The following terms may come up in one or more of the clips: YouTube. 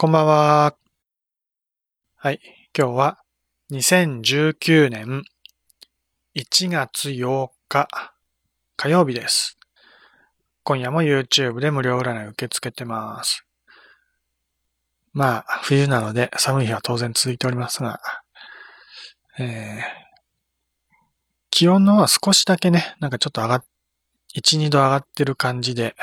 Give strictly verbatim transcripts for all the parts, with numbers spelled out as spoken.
こんばんは。はい、今日はにせんじゅうきゅうねんいちがつようか火曜日です。今夜も YouTube で無料占い受け付けてます。まあ、冬なので寒い日は当然続いておりますが、えー、気温の方は少しだけね、なんかちょっと上がっ、いち、にど上がってる感じで、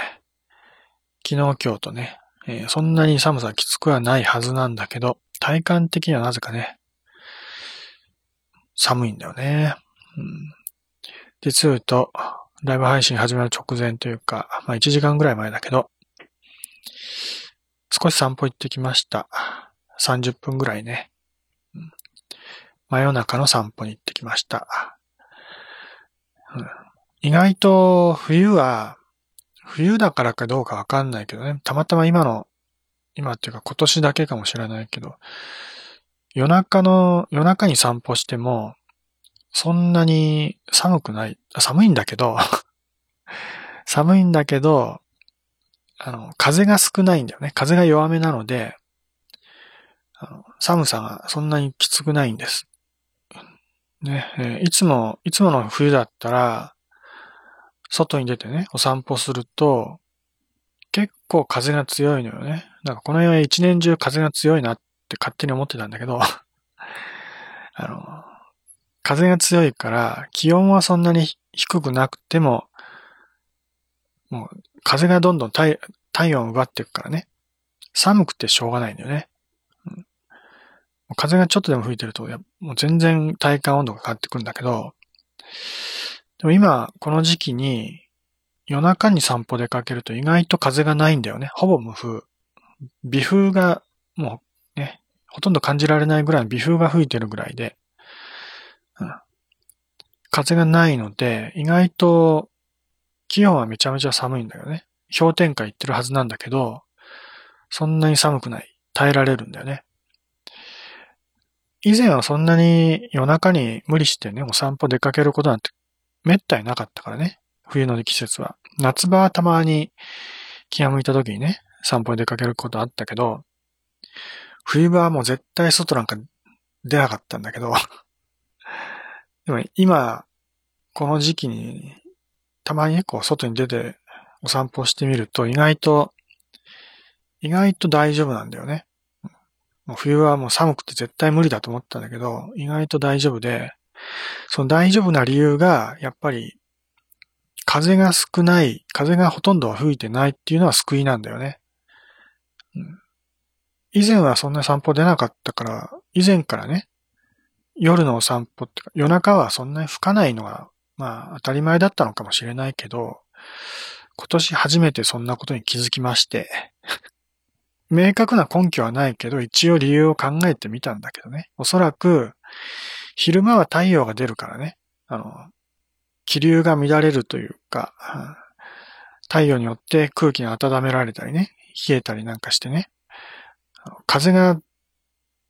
昨日今日とね、えー、そんなに寒さきつくはないはずなんだけど、体感的にはなぜかね、寒いんだよね。うん、実を言うと、ライブ配信始まる直前というか、まあいちじかんぐらい前だけど、少し散歩行ってきました。さんじゅっぷんぐらいね。うん、真夜中の散歩に行ってきました。うん、意外と冬は、冬だからかどうかわかんないけどね、たまたま今の、今っていうか今年だけかもしれないけど、夜中の、夜中に散歩しても、そんなに寒くない、寒いんだけど、寒いんだけど、あの、風が少ないんだよね。風が弱めなので、あの寒さがそんなにきつくないんです。ね、えー、いつも、いつもの冬だったら、外に出てね、お散歩すると、結構風が強いのよね。なんかこの辺は一年中風が強いなって勝手に思ってたんだけど、あの、風が強いから、気温はそんなに低くなくても、もう風がどんどん体、体温を奪っていくからね、寒くてしょうがないんだよね。うん、風がちょっとでも吹いてると、もう全然体感温度が変わってくるんだけど、でも今、この時期に、夜中に散歩出かけると意外と風がないんだよね。ほぼ無風。微風が、もうね、ほとんど感じられないぐらいの微風が吹いてるぐらいで、うん、風がないので、意外と気温はめちゃめちゃ寒いんだよね。氷点下いってるはずなんだけど、そんなに寒くない。耐えられるんだよね。以前はそんなに夜中に無理してね、お散歩出かけることなんて、めったになかったからね。冬の季節は。夏場はたまに気が向いた時にね、散歩に出かけることあったけど、冬場はもう絶対外なんか出なかったんだけど、でも今、この時期にたまにこう外に出てお散歩してみると意外と、意外と大丈夫なんだよね。もう冬はもう寒くて絶対無理だと思ったんだけど、意外と大丈夫で、その大丈夫な理由が、やっぱり、風が少ない、風がほとんど吹いてないっていうのは救いなんだよね。うん、以前はそんな散歩出なかったから、以前からね、夜のお散歩ってか、夜中はそんなに吹かないのが、まあ当たり前だったのかもしれないけど、今年初めてそんなことに気づきまして、明確な根拠はないけど、一応理由を考えてみたんだけどね、おそらく、昼間は太陽が出るからね、あの、気流が乱れるというか、うん、太陽によって空気が温められたりね、冷えたりなんかしてね、風が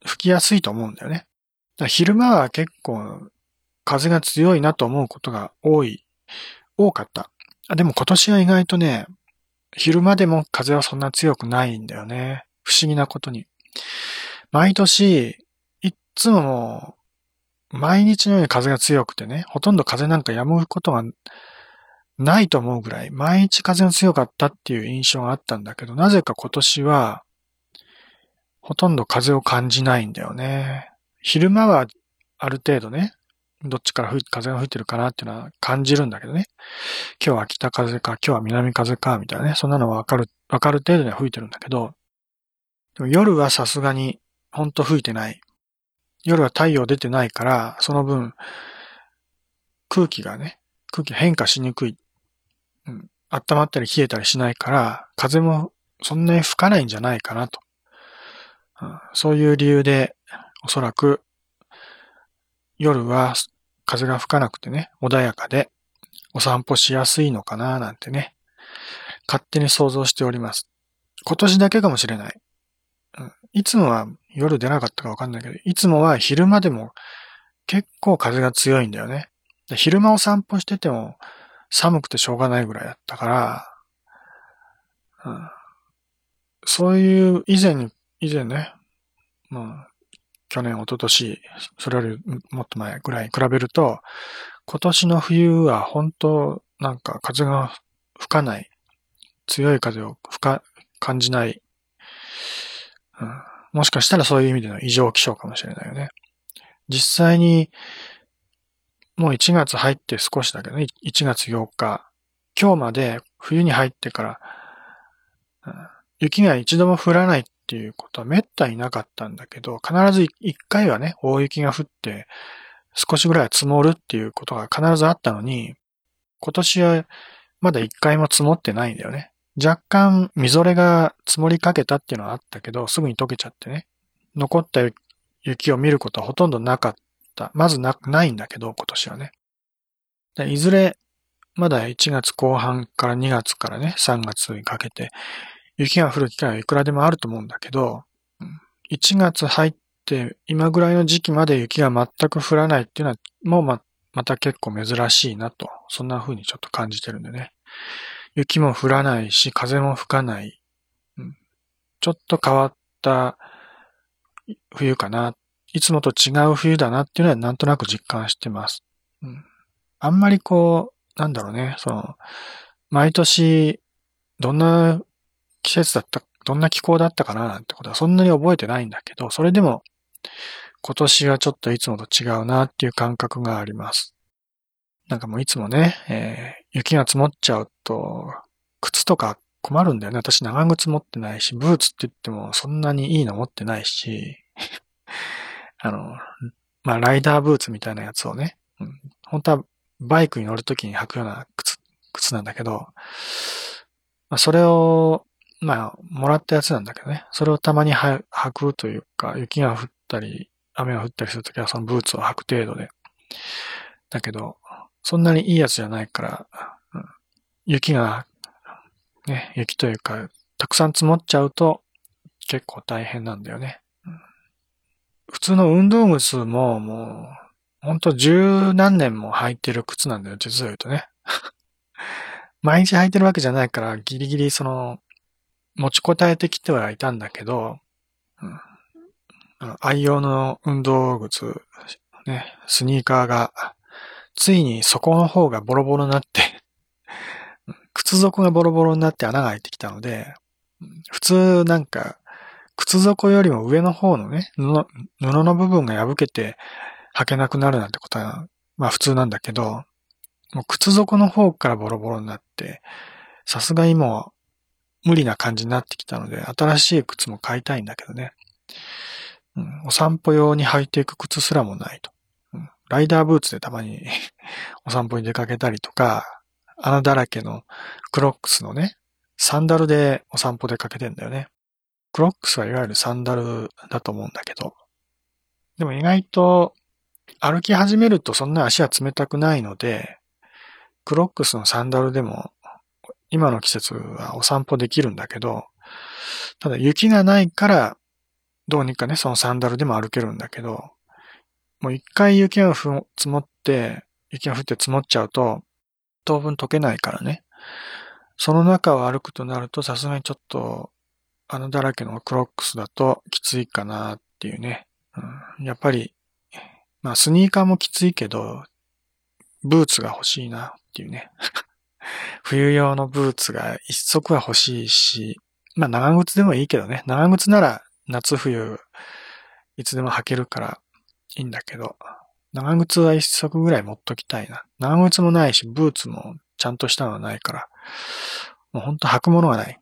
吹きやすいと思うんだよね。だから昼間は結構風が強いなと思うことが多い、多かった。でも今年は意外とね、昼間でも風はそんな強くないんだよね。不思議なことに。毎年、いつももう、毎日のように風が強くてね、ほとんど風なんか止むことがないと思うぐらい、毎日風が強かったっていう印象があったんだけど、なぜか今年は、ほとんど風を感じないんだよね。昼間はある程度ね、どっちから風が吹いてるかなっていうのは感じるんだけどね。今日は北風か、今日は南風か、みたいなね、そんなのはわかる、わかる程度には吹いてるんだけど、でも夜はさすがに、ほんと吹いてない。夜は太陽出てないから、その分、空気がね、空気変化しにくい。うん。温まったり冷えたりしないから、風もそんなに吹かないんじゃないかなと。うん、そういう理由で、おそらく、夜は風が吹かなくてね、穏やかで、お散歩しやすいのかななんてね、勝手に想像しております。今年だけかもしれない。うん、いつもは、夜出なかったかわかんないけど、いつもは昼間でも結構風が強いんだよね。で、昼間を散歩してても寒くてしょうがないぐらいだったから、うん、そういう以前に以前ね、まあ、去年、一昨年、それよりもっと前ぐらいに比べると、今年の冬は本当なんか風が吹かない、強い風を吹か感じない、うん、もしかしたらそういう意味での異常気象かもしれないよね。実際に、もういちがつ入って少しだけどね、いちがつようか、今日まで冬に入ってから、うん、雪が一度も降らないっていうことはめったになかったんだけど、必ずいっかいはね、大雪が降って少しぐらいは積もるっていうことが必ずあったのに、今年はまだいっかいも積もってないんだよね。若干みぞれが積もりかけたっていうのはあったけど、すぐに溶けちゃってね、残った雪を見ることはほとんどなかった。まず な, ないんだけど、今年はね。でいずれ、まだいちがつこうはんからにがつからね、さんがつにかけて、雪が降る機会はいくらでもあると思うんだけど、いちがつ入って今ぐらいの時期まで雪が全く降らないっていうのは、もう ま, また結構珍しいなと、そんな風にちょっと感じてるんでね。雪も降らないし、風も吹かない。うん、ちょっと変わった冬かな。いつもと違う冬だなっていうのはなんとなく実感してます。うん、あんまりこう、なんだろうね、その、毎年、どんな季節だった、どんな気候だったかななんてことはそんなに覚えてないんだけど、それでも今年はちょっといつもと違うなっていう感覚があります。なんかもういつもね、えー、雪が積もっちゃうと靴とか困るんだよね。私長靴持ってないし、ブーツって言ってもそんなにいいの持ってないし、あの、まあ、ライダーブーツみたいなやつをね、うん、本当はバイクに乗るときに履くような靴、靴なんだけど、まあ、それをまあ、もらったやつなんだけどね。それをたまには履くというか、雪が降ったり、雨が降ったりするときはそのブーツを履く程度で。だけど、そんなにいいやつじゃないから、うん、雪が、ね、雪というか、たくさん積もっちゃうと結構大変なんだよね。うん、普通の運動靴ももう、ほんと十何年も履いてる靴なんだよ、実を言うとね。毎日履いてるわけじゃないから、ギリギリその、持ちこたえてきてはいたんだけど、うん、あの愛用の運動靴、ね、スニーカーが、ついに底の方がボロボロになって、靴底がボロボロになって穴が開いてきたので、普通なんか、靴底よりも上の方のね、布、布の部分が破けて履けなくなるなんてことは、まあ普通なんだけど、もう靴底の方からボロボロになって、さすがにもう、無理な感じになってきたので、新しい靴も買いたいんだけどね。うん、お散歩用に履いていく靴すらもないと。うん、ライダーブーツでたまにお散歩に出かけたりとか、穴だらけのクロックスのね、サンダルでお散歩出かけてんだよね。クロックスはいわゆるサンダルだと思うんだけど。でも意外と歩き始めるとそんな足は冷たくないので、クロックスのサンダルでも今の季節はお散歩できるんだけど、ただ雪がないからどうにかね、そのサンダルでも歩けるんだけど、もう一回雪がふ積もって、雪が降って積もっちゃうと、当分溶けないからね。その中を歩くとなると、さすがにちょっと、穴だらけのクロックスだときついかなっていうね。うん、やっぱり、まあスニーカーもきついけど、ブーツが欲しいなっていうね。冬用のブーツが一足は欲しいし、まあ長靴でもいいけどね。長靴なら夏冬いつでも履けるからいいんだけど、長靴は一足ぐらい持っときたいな。長靴もないし、ブーツもちゃんとしたのはないから、もうほんと履くものがない。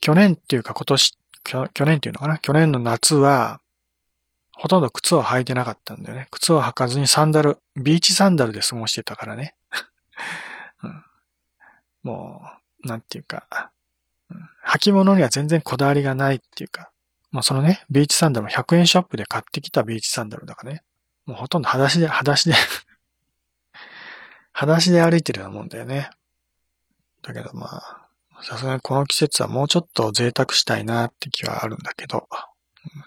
去年っていうか今年、去、去年っていうのかな。去年の夏は、ほとんど靴を履いてなかったんだよね。靴を履かずにサンダル、ビーチサンダルで過ごしてたからね。うん、もう、なんていうか、うん、履物には全然こだわりがないっていうか、もうそのね、ビーチサンダルもひゃくえんショップで買ってきたビーチサンダルだからね、もうほとんど裸足で、裸足で、裸足で歩いてるようなもんだよね。だけどまあ、さすがにこの季節はもうちょっと贅沢したいなって気はあるんだけど、うん、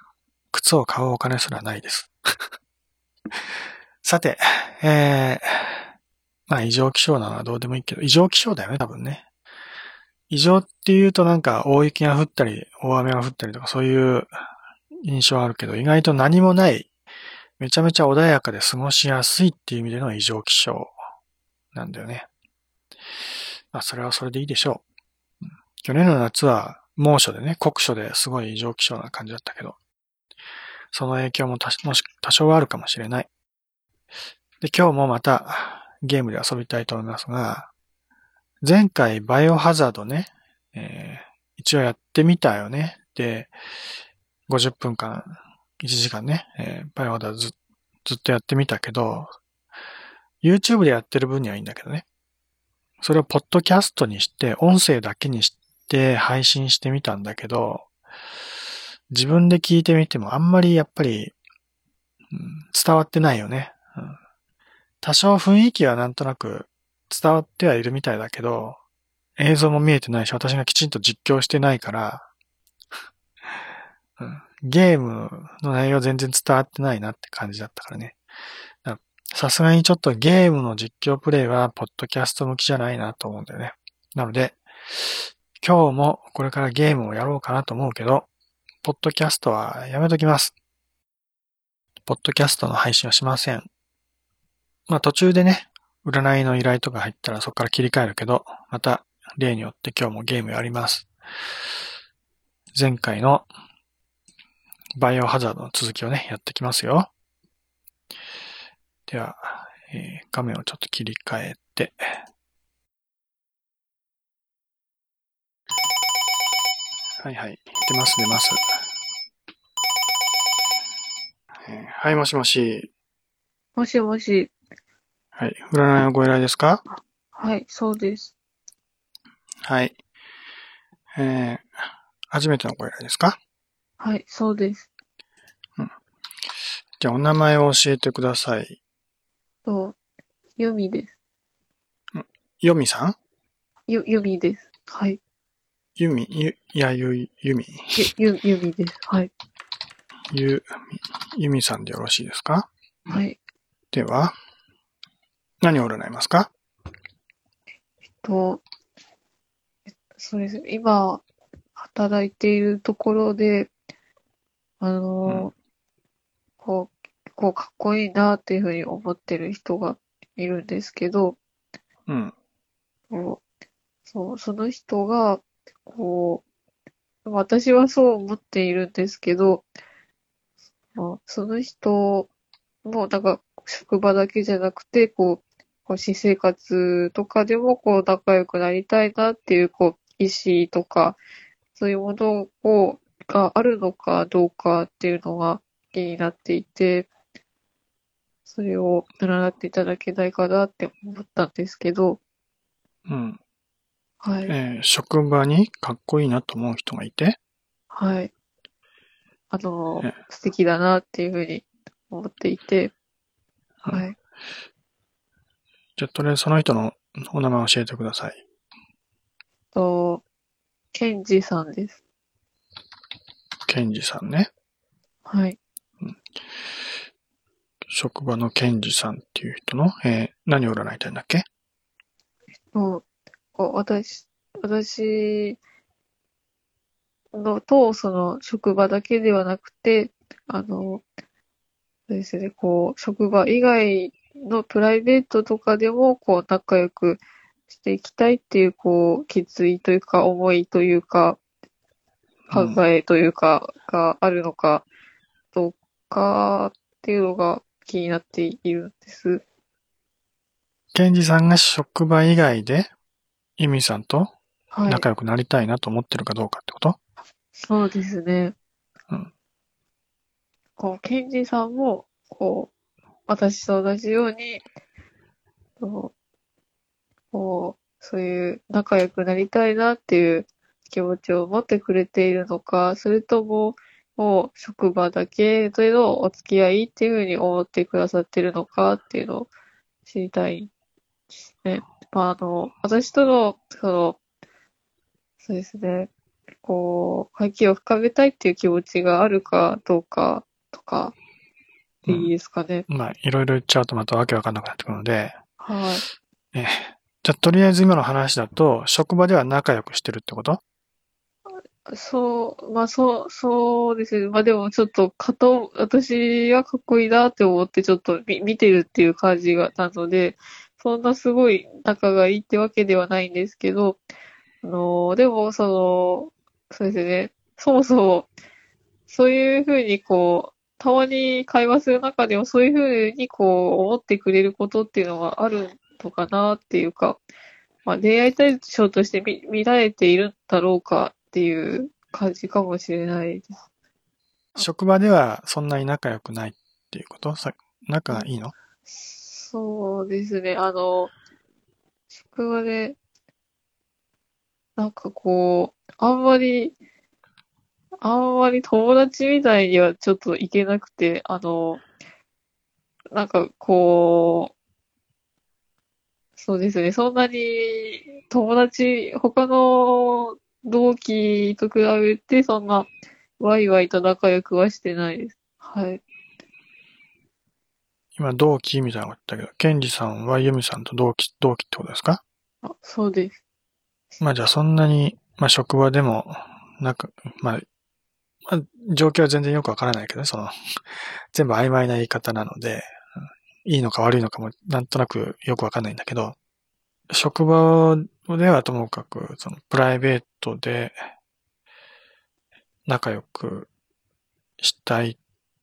靴を買うお金すらないです。さて、えー、まあ異常気象なのはどうでもいいけど、異常気象だよね、多分ね。異常っていうとなんか大雪が降ったり大雨が降ったりとかそういう印象あるけど、意外と何もないめちゃめちゃ穏やかで過ごしやすいっていう意味での異常気象なんだよね。まあそれはそれでいいでしょう。去年の夏は猛暑でね、酷暑ですごい異常気象な感じだったけど、その影響も 多, もし多少はあるかもしれない。で、今日もまたゲームで遊びたいと思いますが、前回バイオハザードね、えー、一応やってみたよね。で、ごじゅっぷんかん、いちじかんね、えー、バイオハザード ず, ずっとやってみたけど、YouTube でやってる分にはいいんだけどね。それをポッドキャストにして、音声だけにして配信してみたんだけど、自分で聞いてみてもあんまりやっぱり、うん、伝わってないよね、うん。多少雰囲気はなんとなく伝わってはいるみたいだけど、映像も見えてないし、私がきちんと実況してないから、うん、ゲームの内容全然伝わってないなって感じだったからね。さすがにちょっとゲームの実況プレイはポッドキャスト向きじゃないなと思うんだよね。なので、今日もこれからゲームをやろうかなと思うけど、ポッドキャストはやめときます。ポッドキャストの配信はしません。まあ途中でね、占いの依頼とか入ったらそこから切り替えるけど、また例によって今日もゲームやります。前回のバイオハザードの続きをね、やってきますよ。では、えー、画面をちょっと切り替えて。はいはい、出ます出ます。えー、はい、もしもし。もしもし。はい。占いのご依頼ですか？はい、そうです。はい。えー、初めてのご依頼ですか？はい、そうです。うん。じゃあ、お名前を教えてください。と、よみです。よみさん？よ、よみです。はい。ゆみ、ゆ、いや、ゆ、ゆみ。ゆ、ゆみです。はい。ゆ、ゆみさんでよろしいですか？はい。では、何を占いますか？えっと、そうですね。今、働いているところで、あの、うん、こう、こうかっこいいなっていうふうに思ってる人がいるんですけど、うん。そう、その人が、こう、私はそう思っているんですけど、その人も、なんか、職場だけじゃなくて、こう、こう私生活とかでも、こう、仲良くなりたいなっていう、こう、意思とか、そういうものを、があるのかどうかっていうのが気になっていて、それを占っていただけないかなって思ったんですけど。うん。はい。えー、職場にかっこいいなと思う人がいて？はい。あの、えー、素敵だなっていうふうに思っていて、はい。じゃあ、とりあえずその人のお名前を教えてください。と、ケンジさんです。ケンジさんね。はい。うん、職場のケンジさんっていう人の、えー、何を占いたいんだっけ？と、私、私のと、その職場だけではなくて、あの、ですね、こう職場以外のプライベートとかでもこう仲良くしていきたいっていうこう決意というか思いというか考えというかがあるのかどうかっていうのが気になっているんです。ケンジさんが職場以外でユミさんと仲良くなりたいなと思ってるかどうかってこと？はい、そうですね。うん。こうケンジさんもこう私と同じようにこうそういう仲良くなりたいなっていう気持ちを持ってくれているのか、それとももう職場だけというのをお付き合いっていうふうに思ってくださっているのかっていうのを知りたいですね。まああの私とのそのそうですねこう関係を深めたいっていう気持ちがあるかどうか。とかでいいですかね。うん、まあいろいろ言っちゃうとまたわけわかんなくなってくるので、はい。え、じゃあ、とりあえず今の話だと、職場では仲良くしてるってこと？そう、まあそう、そうですね。まあでもちょっと、かと、私はかっこいいなって思ってちょっと見、見てるっていう感じが、なので、そんなすごい仲がいいってわけではないんですけど、あの、でもその、そうですね。そもそも、そういうふうにこう、たまに会話する中でもそういうふうにこう、思ってくれることっていうのがあるのかなっていうか、まあ恋愛対象として見、見られているんだろうか、っていう感じかもしれないです。職場ではそんなに仲良くないっていうこと？さ、仲がいいの？そうですね。あの、職場で、なんかこう、あんまり、あんまり友達みたいにはちょっといけなくて、あの、なんかこう、そうですね。そんなに友達、他の同期と比べて、そんな、ワイワイと仲良くはしてないです。はい。今、同期みたいなこと言ったけど、ケンジさんはユミさんと同期、同期ってことですか？あ、そうです。まあじゃあそんなに、まあ職場でも、なんか、まあ、まあ、状況は全然よくわからないけどね、その、全部曖昧な言い方なので、いいのか悪いのかも、なんとなくよくわかんないんだけど、職場ではともかく、そのプライベートで仲良くしたい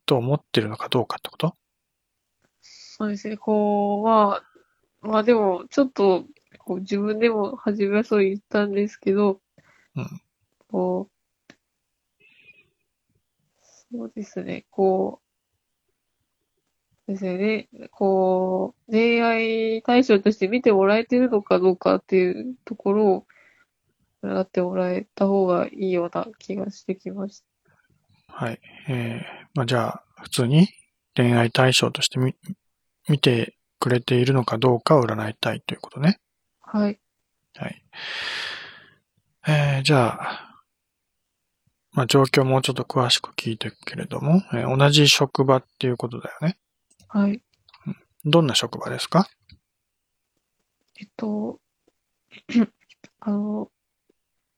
と思ってるのかどうかってこと？そうですね。こう、まあ、まあでも、ちょっと、こう自分でも初めはそう言ったんですけど、うん。こう、そうですね。こう、ですよね。こう、恋愛対象として見てもらえてるのかどうかっていうところを、なってもらえた方がいいような気がしてきました。はい。えー、まあ、じゃあ、普通に恋愛対象としてみ、見てくれているのかどうかを占いたいということね。はい。はい。えー、じゃあ、まあ、状況もうちょっと詳しく聞いていくけれども、えー、同じ職場っていうことだよね。はい。どんな職場ですか？えっと、あの、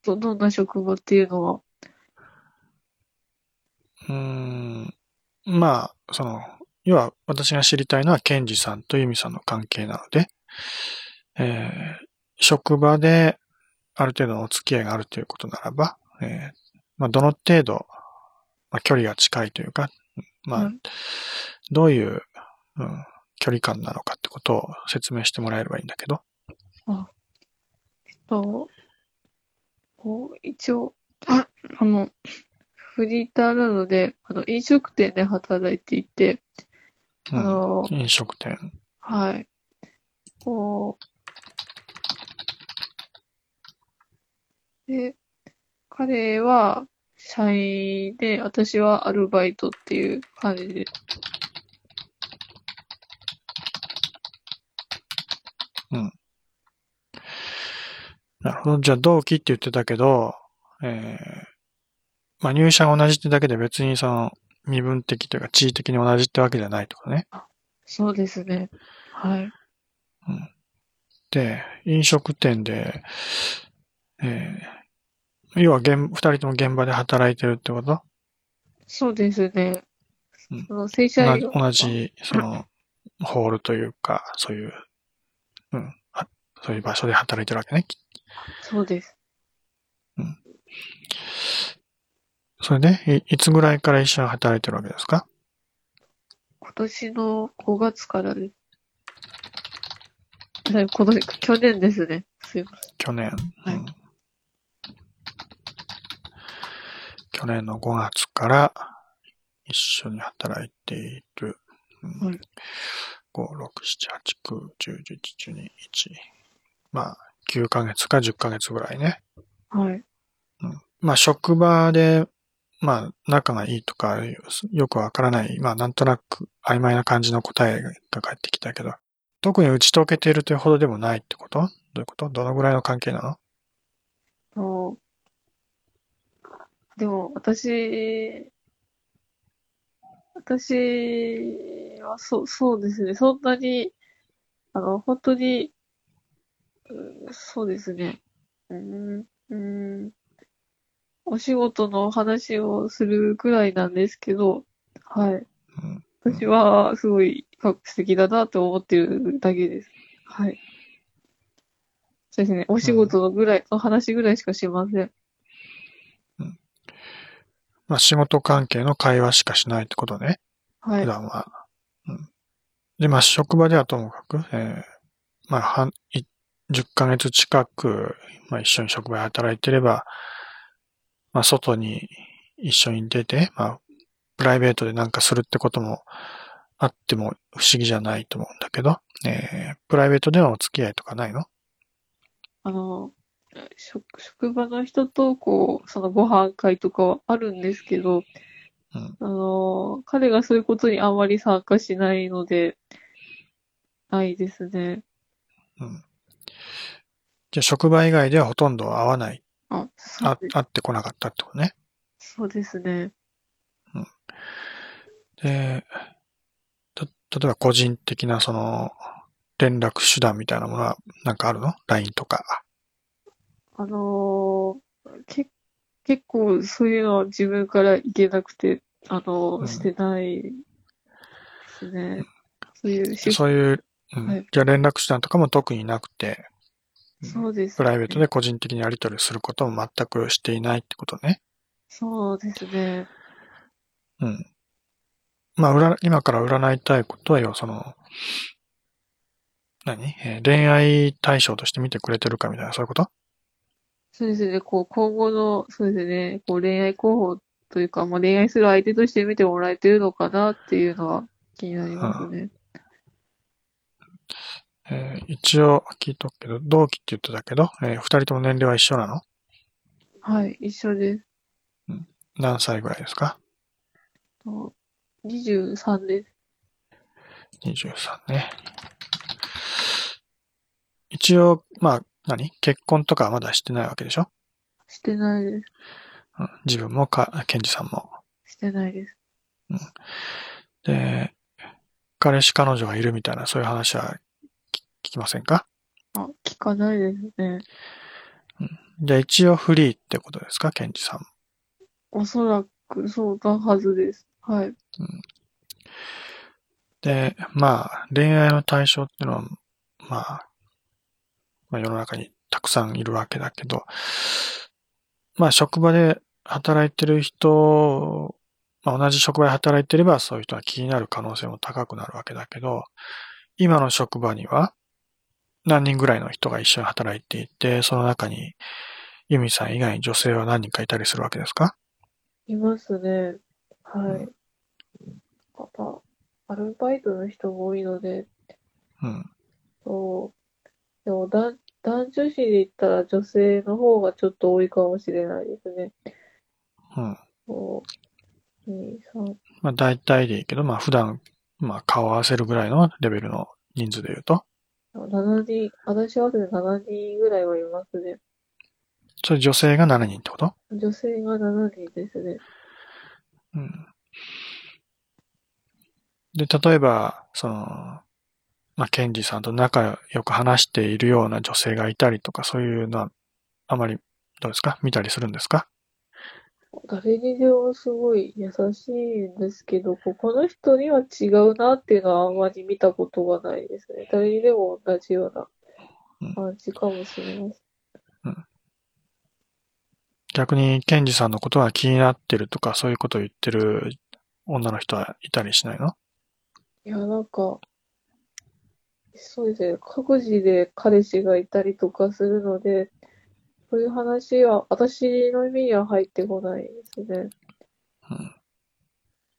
ど、どんな職場っていうのは、うーん、まあ、その、要は私が知りたいのは、ケンジさんとユミさんの関係なので、えー、職場である程度のお付き合いがあるということならば、えー、まあ、どの程度、まあ、距離が近いというか、まあ、うん、どういう、うん、距離感なのかってことを説明してもらえればいいんだけど。あ、えっと、こう一応、あの、フリーターなので、あの、飲食店で働いていて、うん、あの、飲食店。はい。こう、で、彼は社員で、私はアルバイトっていう感じで。うん。なるほど。じゃあ、同期って言ってたけど、えー、まあ、入社が同じってだけで別にその、身分的というか地位的に同じってわけじゃないとかね。そうですね。はい。うん。で、飲食店で、えー、要は現、二人とも現場で働いてるってこと？そうですね。うん。その正社員同じ、その、ホールというか、そういう、うん。あ、そういう場所で働いてるわけね。そうです。うん。それで、い、いつぐらいから一緒に働いてるわけですか？今年のごがつからです。この、去年ですね。すいません。去年。はい。うん、去年のごがつから一緒に働いている。うん、はい。ご、ろく、なな、はち、きゅう、じゅう、じゅういち、じゅうに、じゅういち。まあ、きゅうかげつかじゅっかげつぐらいね。はい。うん、まあ、職場で、まあ、仲がいいとか、よくわからない、まあ、なんとなく曖昧な感じの答えが返ってきたけど、特に打ち解けているというほどでもないってこと？どういうこと？どのぐらいの関係なの？でも、私、私はそう、そうですね。そんなに、あの、本当に、うん、そうですね。うん、うん、お仕事の話をするくらいなんですけど、はい。うんう私んはすごい画期的だなと思ってるだけです。はい。そうですね。おう仕ん事のぐらい、の話ぐらいしかしません。うんまあ、仕事関係の会話しかしないってことね、は普い。段は。うん、で、まあ、職場ではともかく、えーまあ、半いじゅっかげつ近く、まあ、一緒に職場で働いてれば、まあ、外に一緒に出て、まあ、プライベートでなんかするってこともあっても不思議じゃないと思うんだけど、えープライベートではお付き合いとかないの？あの、職、職場の人と、こう、そのご飯会とかはあるんですけど、うん、あの、彼がそういうことにあんまり参加しないので、ないですね。うん。じゃあ、職場以外ではほとんど会わない、あ、そうあ、で、会ってこなかったってことね。そうですね。うん。で、た、例えば個人的なその、連絡手段みたいなものはなんかあるの？ ライン とか。あのー、け、結構そういうのは自分からいけなくて、あのー、うしてん。ないですね。そういうし、そういう、うはん。い。じゃあ連絡手段とかも特になくて、うん、そうでプすライベートね。で個人的にやり取りすることも全くしていないってことね。そうですね。うん。まあ、占今から占いたいことは、要はその、何えー恋愛対象として見てくれてるかみたいな、そういうこと？そうですね。こう、今後の、そうですね。こう、恋愛候補というか、まあ、恋愛する相手として見てもらえてるのかなっていうのは気になりうますん。ね。えー一応聞いとくけど、同期って言ってたけど、えー二人とも年齢は一緒なの？はい、一緒です。うん。何歳ぐらいですか？とにじゅうさんです。にじゅうさんね。一応、まあ、何結婚とかはまだしてないわけでしょ？してないです。うん。自分もか、ケンジさんも。してないです。うん。で、彼氏彼女がいるみたいな、そういう話はき聞きませんか？あ、聞かないですね。うん。じゃあ一応フリーってことですか、ケンジさんも。おそらくそうなはずです。はい。うん。で、まあ、恋愛の対象っていうのは、まあ、まあ、世の中にたくさんいるわけだけど、まあ、職場で働いてる人、まあ、同じ職場で働いてればそういう人は気になる可能性も高くなるわけだけど、今の職場には何人ぐらいの人が一緒に働いていて、その中にユミさん以外に女性は何人かいたりするわけですか？いますね。うはい。ん。やっぱ、アルバイトの人も多いので、うん。そう。でも、男、男女比で言ったら女性の方がちょっと多いかもしれないですね。うん。こう、に、さん、まあ、大体でいいけど、まあ、普段、まあ、顔を合わせるぐらいのレベルの人数で言うと、ななにん、私合わせてななにんぐらいはいますね。それ女性がななにんってこと？女性がななにんですね。うん。で、例えば、その、まあ、ケンジさんと仲良く話しているような女性がいたりとか、そういうのは、あまり、どうですか？見たりするんですか？誰にでもすごい優しいんですけど、ここの人には違うなっていうのはあんまり見たことがないですね。誰にでも同じようなうん。感じかもしれません。うん。逆に、ケンジさんのことが気になってるとか、そういうことを言ってる女の人はいたりしないの？いや、なんか、そうですね。各自で彼氏がいたりとかするので、そういう話は私の耳には入ってこないですね。うん。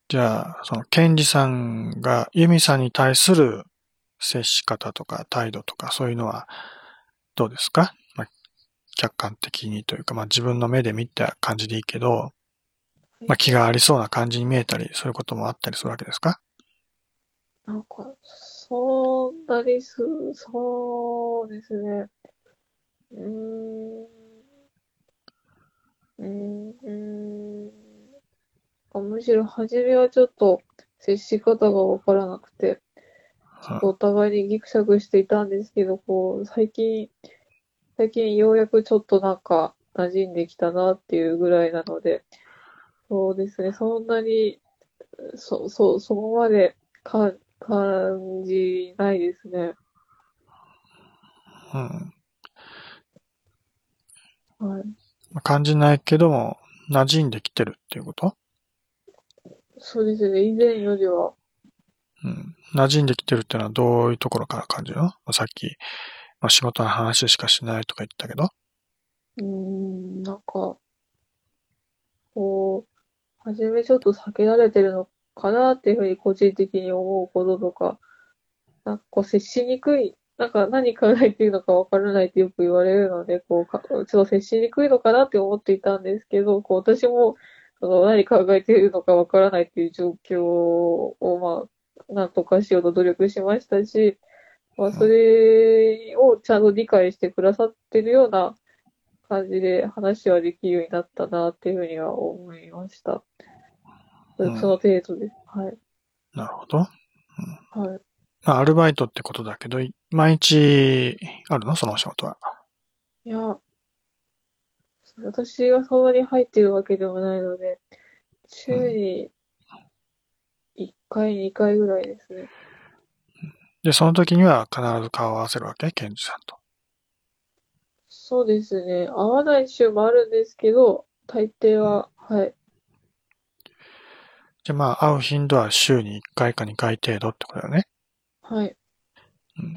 じゃあ、その、ケンジさんがユミさんに対する接し方とか態度とか、そういうのはどうですか？まあ、客観的にというか、まあ、自分の目で見た感じでいいけど、はまあ、い。気がありそうな感じに見えたり、そういうこともあったりするわけですか？なんか、そんなにす、そうですね。うーん、うーん、うーん。むしろ初めはちょっと接し方がわからなくて、ちょっとお互いにギクシャクしていたんですけど、こう、最近最近ようやくちょっとなんか馴染んできたなっていうぐらいなので、そうですね、そんなに、そ、そ、そこまでか感じないですね。うん。はい。感じないけども、馴染んできてるっていうこと？そうですね、以前よりは。うん。馴染んできてるってのはどういうところから感じるの？さっき、まあ、仕事の話しかしないとか言ったけど。うーん、なんか、こう、初めちょっと避けられてるのかなっていうふうに個人的に思うこととか、なんかこう接しにくい、なんか何考えているのかわからないってよく言われるので、こうか、ちょっと接しにくいのかなって思っていたんですけど、こう私もその何考えているのかわからないっていう状況を、まあ、なんとかしようと努力しましたし、まあ、それをちゃんと理解してくださってるような感じで話はできるようになったなっていうふうには思いました。うん、その程度です。はい。なるほど。うん、はい。まあ、アルバイトってことだけど、毎日あるの？その仕事は。いや、私がそんなに入ってるわけでもないので、週にいっかい、うん、にかいぐらいですね。で、その時には必ず顔を合わせるわけ？検事さんと。そうですね。合わない週もあるんですけど、大抵は、はい。じゃあまあ、会う頻度は週にいっかいかにかい程度ってことだよね。はい。うん、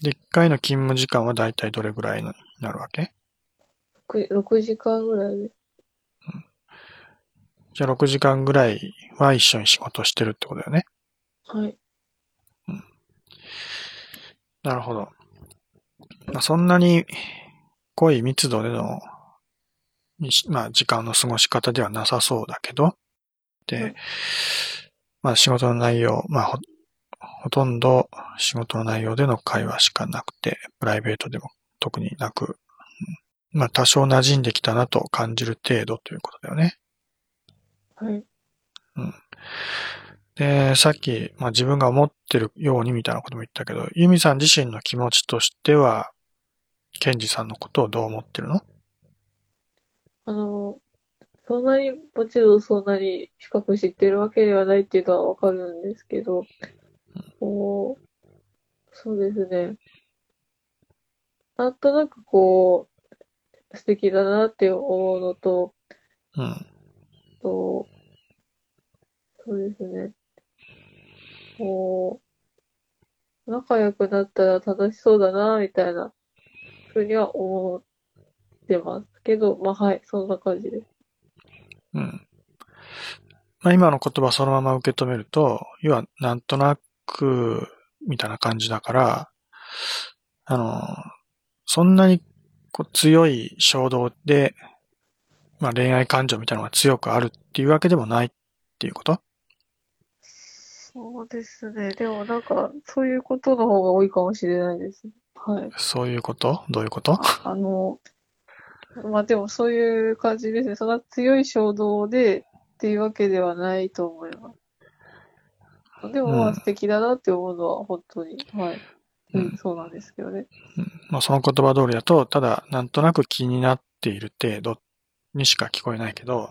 で、いっかいの勤務時間はだいたいどれぐらいになるわけ？ ろく, ろくじかんぐらいで、うん。じゃあろくじかんぐらいは一緒に仕事してるってことだよね。はい。うん、なるほど。まあ、そんなに、濃い密度での、まあ、時間の過ごし方ではなさそうだけど、で、まあ、仕事の内容、まあほ、ほとんど仕事の内容での会話しかなくて、プライベートでも特になく、まあ、多少馴染んできたなと感じる程度ということだよね。はい。うん。で、さっき、まあ、自分が思ってるようにみたいなことも言ったけど、ユミさん自身の気持ちとしては、ケンジさんのことをどう思ってるの？あの、そんなに、もちろんそんなに深く知ってるわけではないっていうのはわかるんですけど、こう、そうですね。なんとなくこう、素敵だなって思うのと、うん。と、そうですね。こう、仲良くなったら楽しそうだな、みたいな。ふうには思ってますけど、まあはい、そんな感じです。うん。まあ今の言葉そのまま受け止めると、要はなんとなくみたいな感じだから、あのそんなにこう強い衝動で、まあ恋愛感情みたいなのが強くあるっていうわけでもないっていうこと？そうですね。でもなんかそういうことの方が多いかもしれないですね。はい、そういうこと？どういうこと？あの、まあ、でもそういう感じですね。そんな強い衝動でっていうわけではないと思います。でもまあ素敵だなって思うのは本当に、うん、はい、うんうん、そうなんですけどね。うん、まあ、その言葉通りだと、ただなんとなく気になっている程度にしか聞こえないけど、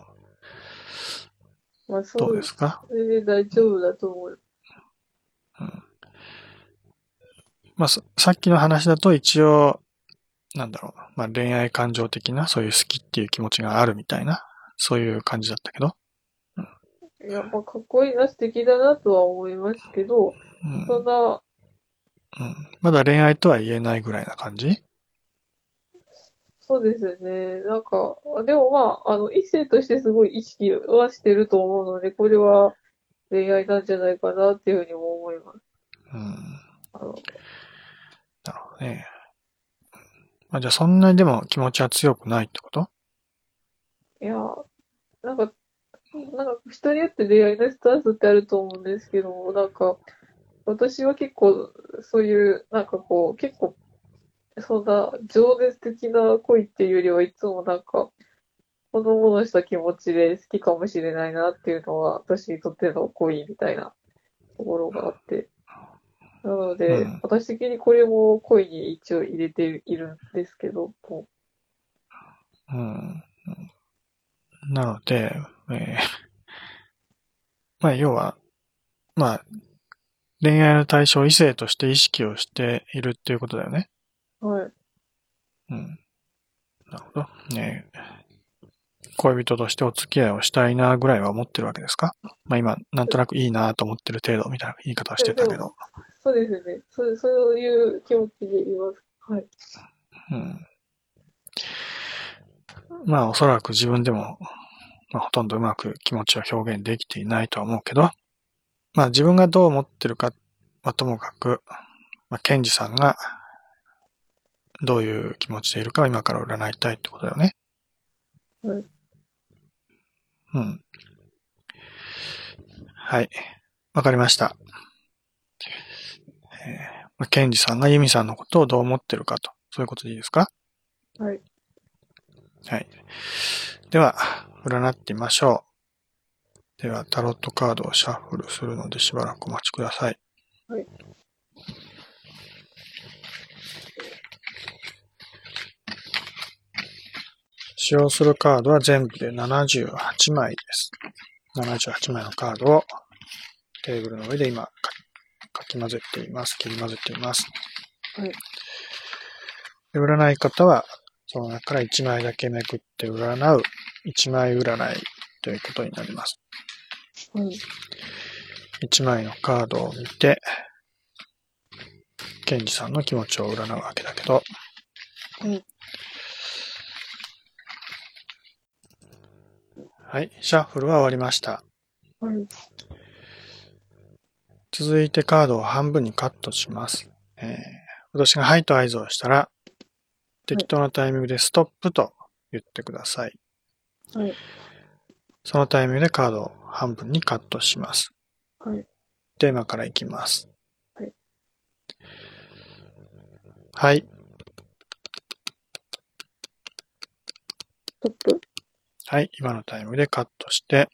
まあ、そう、どうですか？それで大丈夫だと思う。うん、まあ、さっきの話だと一応、なんだろう、まあ、恋愛感情的な、そういう好きっていう気持ちがあるみたいな、そういう感じだったけど。うん、いや、まあ、かっこいいな、素敵だなとは思いますけど、うん、そんな、うん、まだ恋愛とは言えないぐらいな感じ？そうですね。なんか、でもまあ、あの、異性としてすごい意識はしてると思うので、これは恋愛なんじゃないかなっていうふうにも思います。うん。あのなるほどね。まあ、じゃあそんなにでも気持ちは強くないってこと？いや、なんか、なんか人によって恋愛のスタンスってあると思うんですけども、なんか、私は結構そういう、なんかこう、結構、そんな情熱的な恋っていうよりはいつもなんか、ほのぼのした気持ちで好きかもしれないなっていうのは、私にとっての恋みたいなところがあって。なので、うん、私的にこれも恋に一応入れているんですけども。うん、なので、えー、まあ要は、まあ、恋愛の対象を異性として意識をしているっていうことだよね。はい。うん。なるほど。ね、恋人としてお付き合いをしたいなぐらいは思ってるわけですか？まあ今、なんとなくいいなと思ってる程度みたいな言い方をしてたけど。そうですね。そう、そういう気持ちでいます。はい。うん。まあおそらく自分でも、まあ、ほとんどうまく気持ちを表現できていないとは思うけど、まあ自分がどう思ってるかはともかく、まあ、ケンジさんがどういう気持ちでいるかを今から占いたいってことだよね。はい。うん。はい。わかりました。えーまあ、ケンジさんがユミさんのことをどう思ってるかと、そういうことでいいですか？はい。はい。では、占ってみましょう。では、タロットカードをシャッフルするのでしばらくお待ちください。はい。使用するカードは全部でななじゅうはちまいです。ななじゅうはちまいのカードをテーブルの上で今、かき混ぜています。切り混ぜています。はい。で、占い方は、その中からいちまいだけめくって占う、いちまい占いということになります。はい、いちまいのカードを見て、ケンジさんの気持ちを占うわけだけど、はい、はい、シャッフルは終わりました。はい、続いてカードを半分にカットします。えー、私がはいと合図をしたら、適当なタイミングでストップと言ってください。はい、そのタイミングでカードを半分にカットします。はい、テーマからいきます。はい。はい。ストップ？はい。今のタイミングでカットして、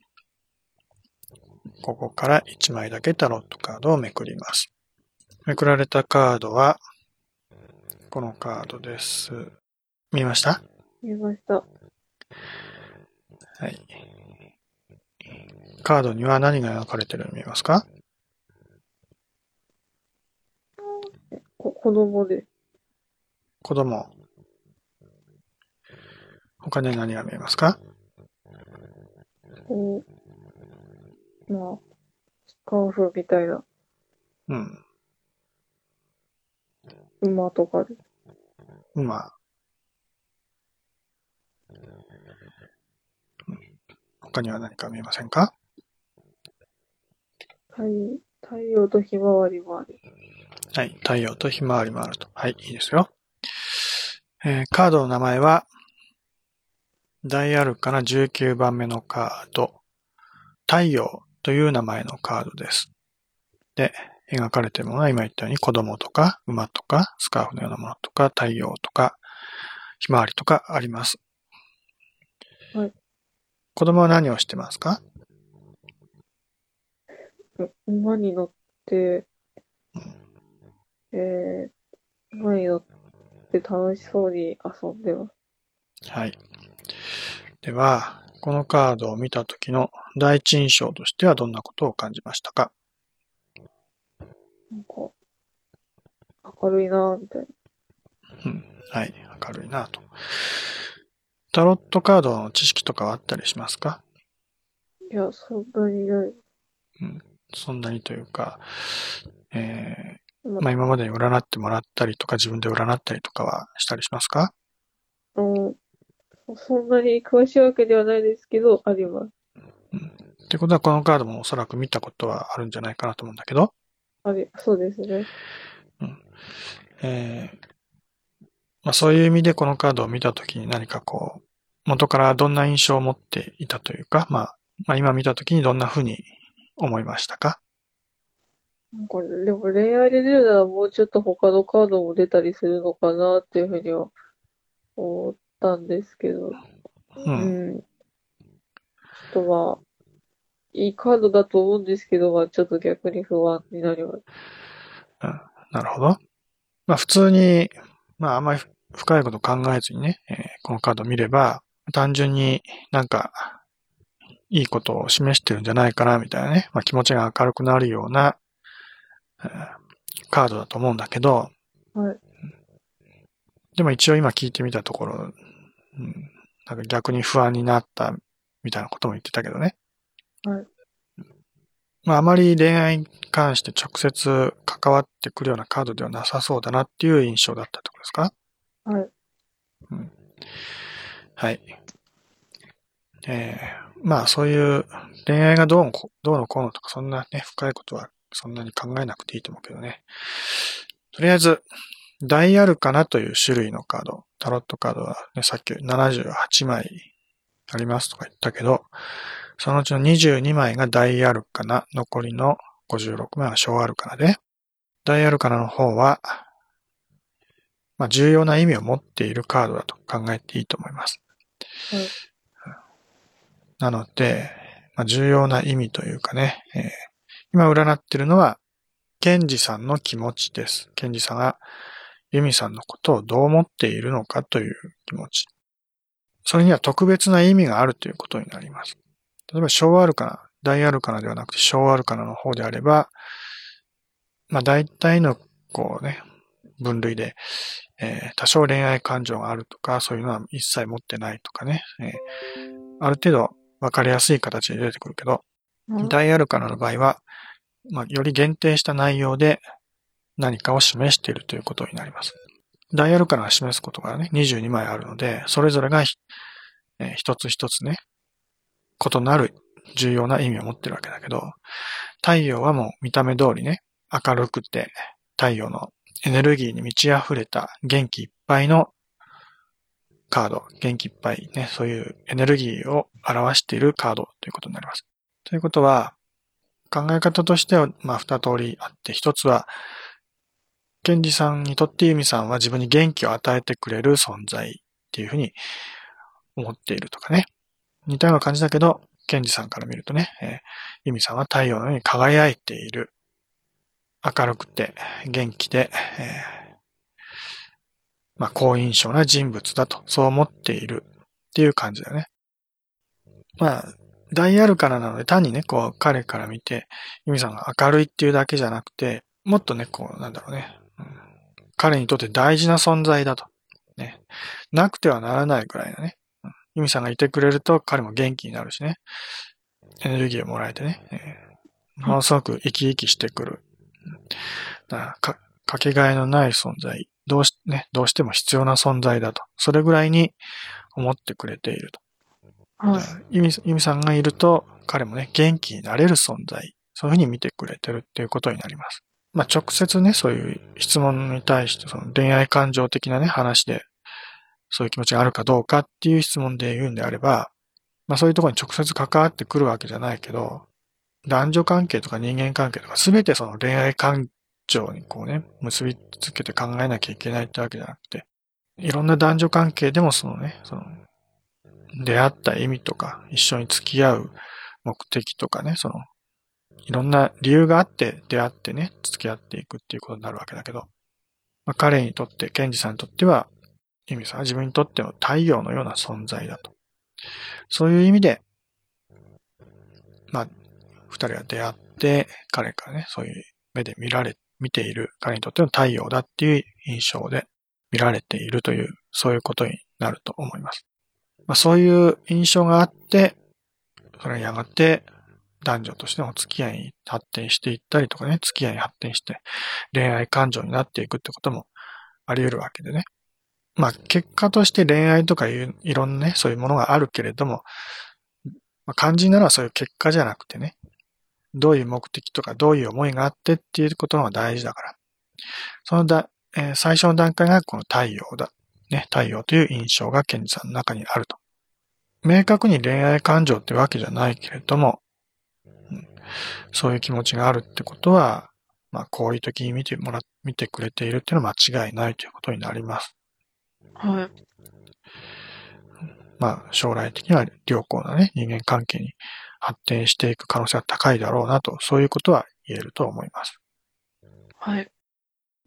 ここからいちまいだけタロットカードをめくります。めくられたカードは、このカードです。見えました？見えました。はい。カードには何が描かれてるの見えますか？こ子供で。子供。他に何が見えますか？こう、まあ、スカーフみたいな。うん。馬とかで。馬。他には何か見えませんか？太、太陽とひまわりもある。はい、太陽とひまわりもあると。はい、いいですよ。えー、カードの名前は、大アルカナじゅうきゅうばんめのカード、太陽という名前のカードです。で、描かれているものは今言ったように子供とか馬とかスカーフのようなものとか太陽とかひまわりとかあります。はい。子供は何をしてますか？馬に乗って、うん、えー、馬に乗って楽しそうに遊んでます。はい。では、このカードを見た時の第一印象としてはどんなことを感じましたか？なんか、明るいなぁ、みたいな。うん。はい。明るいなぁと。タロットカードの知識とかはあったりしますか？いや、そんなにない。うん。そんなにというか、えー、まあ今までに占ってもらったりとか、自分で占ったりとかはしたりしますか？うん。そんなに詳しいわけではないですけど、あります。うん。ってことは、このカードもおそらく見たことはあるんじゃないかなと思うんだけど、そうですね。うん。えー、まあそういう意味でこのカードを見たときに何かこう、元からどんな印象を持っていたというか、まあ、まあ今見たときにどんなふうに思いましたか？これ、でも恋愛で出るならもうちょっと他のカードも出たりするのかなっていうふうには思ったんですけど、うん。うん、ちょっとまあ、いいカードだと思うんですけど、ちょっと逆に不安になります。うん、なるほど。まあ普通に、まああんまり深いこと考えずにね、えー、このカード見れば、単純になんか、いいことを示してるんじゃないかな、みたいなね、まあ気持ちが明るくなるような、うん、カードだと思うんだけど、はい、でも一応今聞いてみたところ、うん、なんか逆に不安になったみたいなことも言ってたけどね。はい。まああまり恋愛に関して直接関わってくるようなカードではなさそうだなっていう印象だったってことですか？はい。うん、はい。えー、まあそういう恋愛がどうのこうのとかそんなね、深いことはそんなに考えなくていいと思うけどね。とりあえず、大アルカナという種類のカード、タロットカードは、ね、さっきななじゅうはちまいありますとか言ったけど、そのうちのにじゅうにまいが大アルカナ、残りのごじゅうろくまいは小アルカナで、大アルカナの方は、まあ、重要な意味を持っているカードだと考えていいと思います。はい、なので、まあ、重要な意味というかね、えー、今占ってるのは、ケンジさんの気持ちです。ケンジさんがユミさんのことをどう思っているのかという気持ち。それには特別な意味があるということになります。例えば小アルカナ、大アルカナではなくて小アルカナの方であれば、まあ大体のこうね、分類で、えー、多少恋愛感情があるとか、そういうのは一切持ってないとかね、えー、ある程度わかりやすい形で出てくるけど、うん、大アルカナの場合は、まあ、より限定した内容で何かを示しているということになります。ダイアルカナが示すことがね、にじゅうにまいあるので、それぞれが、えー、一つ一つね、異なる重要な意味を持ってるわけだけど、太陽はもう見た目通りね、明るくて太陽のエネルギーに満ち溢れた元気いっぱいのカード、元気いっぱいね、そういうエネルギーを表しているカードということになります。ということは、考え方としては、まあ、二通りあって、一つは、ケンジさんにとってユミさんは自分に元気を与えてくれる存在っていうふうに思っているとかね。似たような感じだけど、ケンジさんから見るとね、えー、ユミさんは太陽のように輝いている。明るくて元気で、えー、まあ、好印象な人物だと、そう思っているっていう感じだよね。まあ、大アルカナなので単にね、こう彼から見て、ユミさんが明るいっていうだけじゃなくて、もっとね、こうなんだろうね、うん、彼にとって大事な存在だと。ね。なくてはならないくらいのね、うん。ユミさんがいてくれると彼も元気になるしね。エネルギーをもらえてね。えー、ものすごく生き生きしてくる。だからか、かけがえのない存在。どうし、ね、どうしても必要な存在だと。それぐらいに思ってくれていると。ユミ、ユミさんがいると彼もね、元気になれる存在、そういうふうに見てくれてるっていうことになります。まあ直接ね、そういう質問に対してその恋愛感情的なね、話でそういう気持ちがあるかどうかっていう質問で言うんであれば、まあそういうところに直接関わってくるわけじゃないけど、男女関係とか人間関係とか全てその恋愛感情にこうね、結びつけて考えなきゃいけないってわけじゃなくて、いろんな男女関係でもそのね、その出会った意味とか、一緒に付き合う目的とかね、その、いろんな理由があって出会ってね、付き合っていくっていうことになるわけだけど、まあ、彼にとって、ケンジさんにとっては、ユミさんは自分にとっての太陽のような存在だと。そういう意味で、まあ、二人が出会って、彼からね、そういう目で見られ、見ている、彼にとっての太陽だっていう印象で見られているという、そういうことになると思います。まあ、そういう印象があって、それにやがて男女としての付き合いに発展していったりとかね、付き合いに発展して恋愛感情になっていくってこともあり得るわけでね。まあ結果として恋愛とかいういろんなね、そういうものがあるけれども、まあ、肝心なのはそういう結果じゃなくてね、どういう目的とかどういう思いがあってっていうことの方が大事だから。そのだ、えー、最初の段階がこの太陽だ。ね、太陽という印象がケンジさんの中にあると。明確に恋愛感情ってわけじゃないけれども、うん、そういう気持ちがあるってことは、まあ、好意的に見てもら、見てくれているっていうのは間違いないということになります。はい。まあ、将来的には良好なね、人間関係に発展していく可能性が高いだろうなと、そういうことは言えると思います。はい。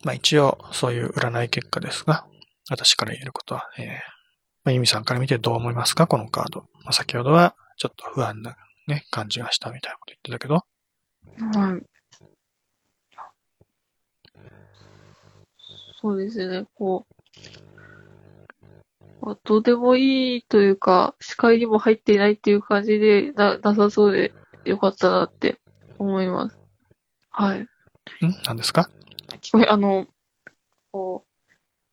まあ一応そういう占い結果ですが、私から言えることは、えーまあ、ユミさんから見てどう思いますか、このカード。まあ、先ほどはちょっと不安な、ね、感じがしたみたいなこと言ってたけど。はい。そうですね、こう、どうでもいいというか、視界にも入っていないっていう感じで な, なさそうでよかったなって思います。はい。ん何ですか？これあの、こ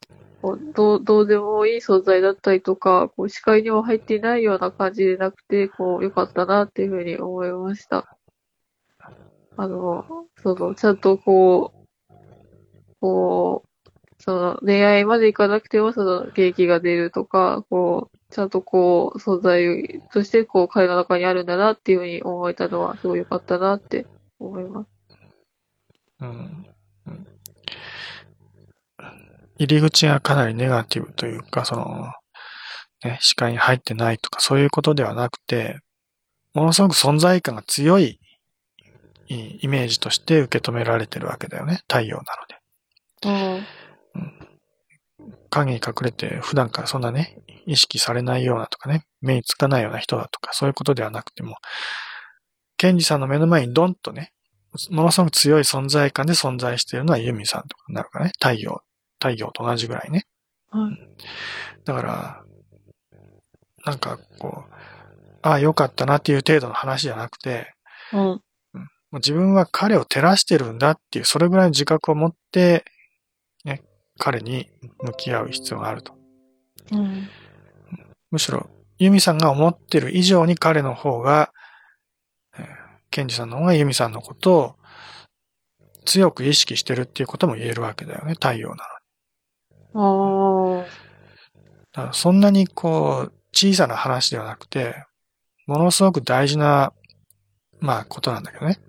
う、こうどう、どうでもいい存在だったりとか、こう視界にも入っていないような感じでなくて、こう、よかったなっていうふうに思いました。あの、その、ちゃんとこう、こう、その恋愛までいかなくてもその景気が出るとか、こう、ちゃんとこう、存在としてこう、彼の中にあるんだなっていうふうに思えたのはすごい良かったなって思います。うん。入り口がかなりネガティブというか、その、ね、視界に入ってないとかそういうことではなくて、ものすごく存在感が強いイメージとして受け止められてるわけだよね。太陽なので。うん。影に隠れて普段からそんなね意識されないようなとかね目につかないような人だとかそういうことではなくてもケンジさんの目の前にドンとねものすごく強い存在感で存在しているのはユミさんとかになるからね太陽太陽と同じぐらいね、はい、だからなんかこうああよかったなっていう程度の話じゃなくて、うん、自分は彼を照らしてるんだっていうそれぐらいの自覚を持ってね彼に向き合う必要があると、うん、むしろユミさんが思ってる以上に彼の方がケンジさんの方がユミさんのことを強く意識してるっていうことも言えるわけだよね太陽なのにだからそんなにこう小さな話ではなくてものすごく大事なまあことなんだけどね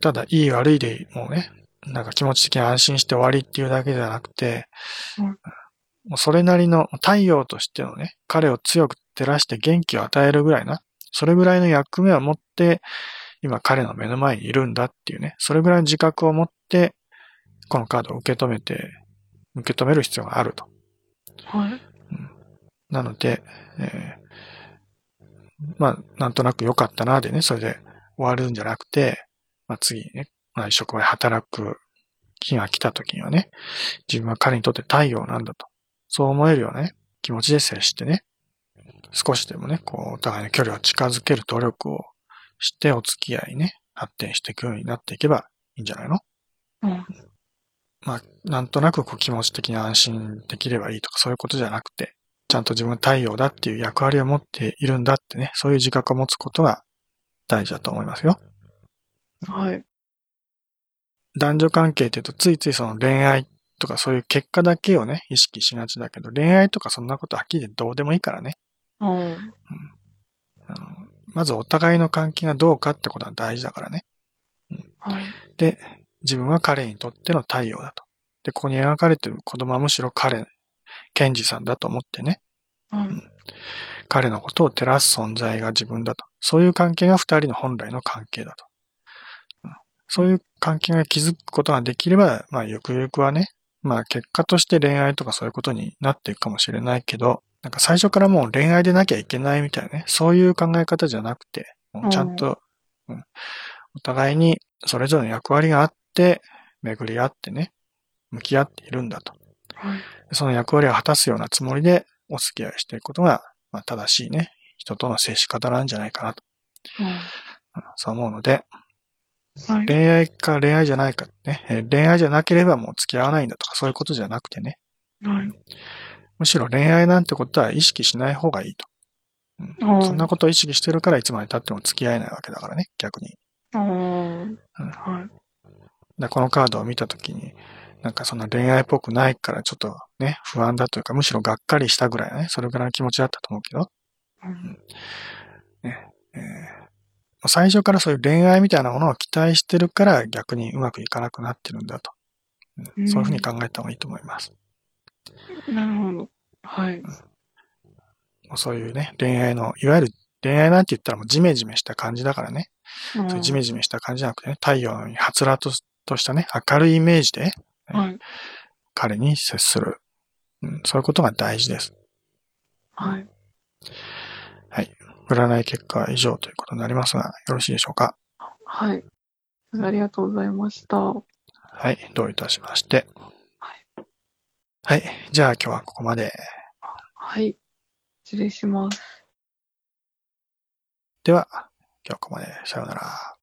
ただ、いい悪いで、もうね、なんか気持ち的に安心して終わりっていうだけじゃなくて、うん、もうそれなりの太陽としてのね、彼を強く照らして元気を与えるぐらいな、それぐらいの役目を持って、今彼の目の前にいるんだっていうね、それぐらいの自覚を持って、このカードを受け止めて、受け止める必要があると。はい。うん、なので、えー、まあ、なんとなく良かったなでね、それで終わるんじゃなくて、まあ、次ね、まあ、一生懸命働く日が来た時にはね、自分は彼にとって太陽なんだと、そう思えるようなね、気持ちで接してね、少しでもね、こう、お互いの距離を近づける努力をしてお付き合いね、発展していくようになっていけばいいんじゃないの？うん。まあ、なんとなくこう気持ち的に安心できればいいとかそういうことじゃなくて、ちゃんと自分は太陽だっていう役割を持っているんだってね、そういう自覚を持つことが大事だと思いますよ。はい。男女関係って言うとついついその恋愛とかそういう結果だけをね意識しがちだけど恋愛とかそんなことはっきりどうでもいいからね。うん。うん、あのまずお互いの関係がどうかってことは大事だからね。うん、はい。で自分は彼にとっての太陽だと。でここに描かれてる子供はむしろ彼ケンジさんだと思ってね。うん。うん、彼のことを照らす存在が自分だと。そういう関係が二人の本来の関係だと。そういう関係が築くことができれば、まあ、ゆくゆくはね、まあ、結果として恋愛とかそういうことになっていくかもしれないけど、なんか最初からもう恋愛でなきゃいけないみたいなね、そういう考え方じゃなくて、もうちゃんと、うんうん、お互いにそれぞれの役割があって、巡り合ってね、向き合っているんだと。うん、その役割を果たすようなつもりでお付き合いしていくことが、まあ、正しいね、人との接し方なんじゃないかなと。うんうん、そう思うので、はい、恋愛か恋愛じゃないかね。恋愛じゃなければもう付き合わないんだとかそういうことじゃなくてね。はい、むしろ恋愛なんてことは意識しない方がいいと、うん。そんなことを意識してるからいつまで経っても付き合えないわけだからね、逆に。うんはい、だこのカードを見たときに、なんかそんな恋愛っぽくないからちょっとね、不安だというか、むしろがっかりしたぐらいね、それぐらいの気持ちだったと思うけど。うんねえー最初からそういう恋愛みたいなものを期待してるから逆にうまくいかなくなってるんだと、うん、そういうふうに考えた方がいいと思います。なるほど。はい。そういうね、恋愛のいわゆる恋愛なんて言ったらもうジメジメした感じだからね。うん、そうジメジメした感じじゃなくてね、太陽のようにはつらとしたね、明るいイメージで、ねはい、彼に接する、うん。そういうことが大事です。はい。はい。占い結果は以上ということになりますが、よろしいでしょうか。はい。ありがとうございました。はい。どういたしまして。はい。はい。じゃあ今日はここまで。はい。失礼します。では、今日はここまで。さようなら。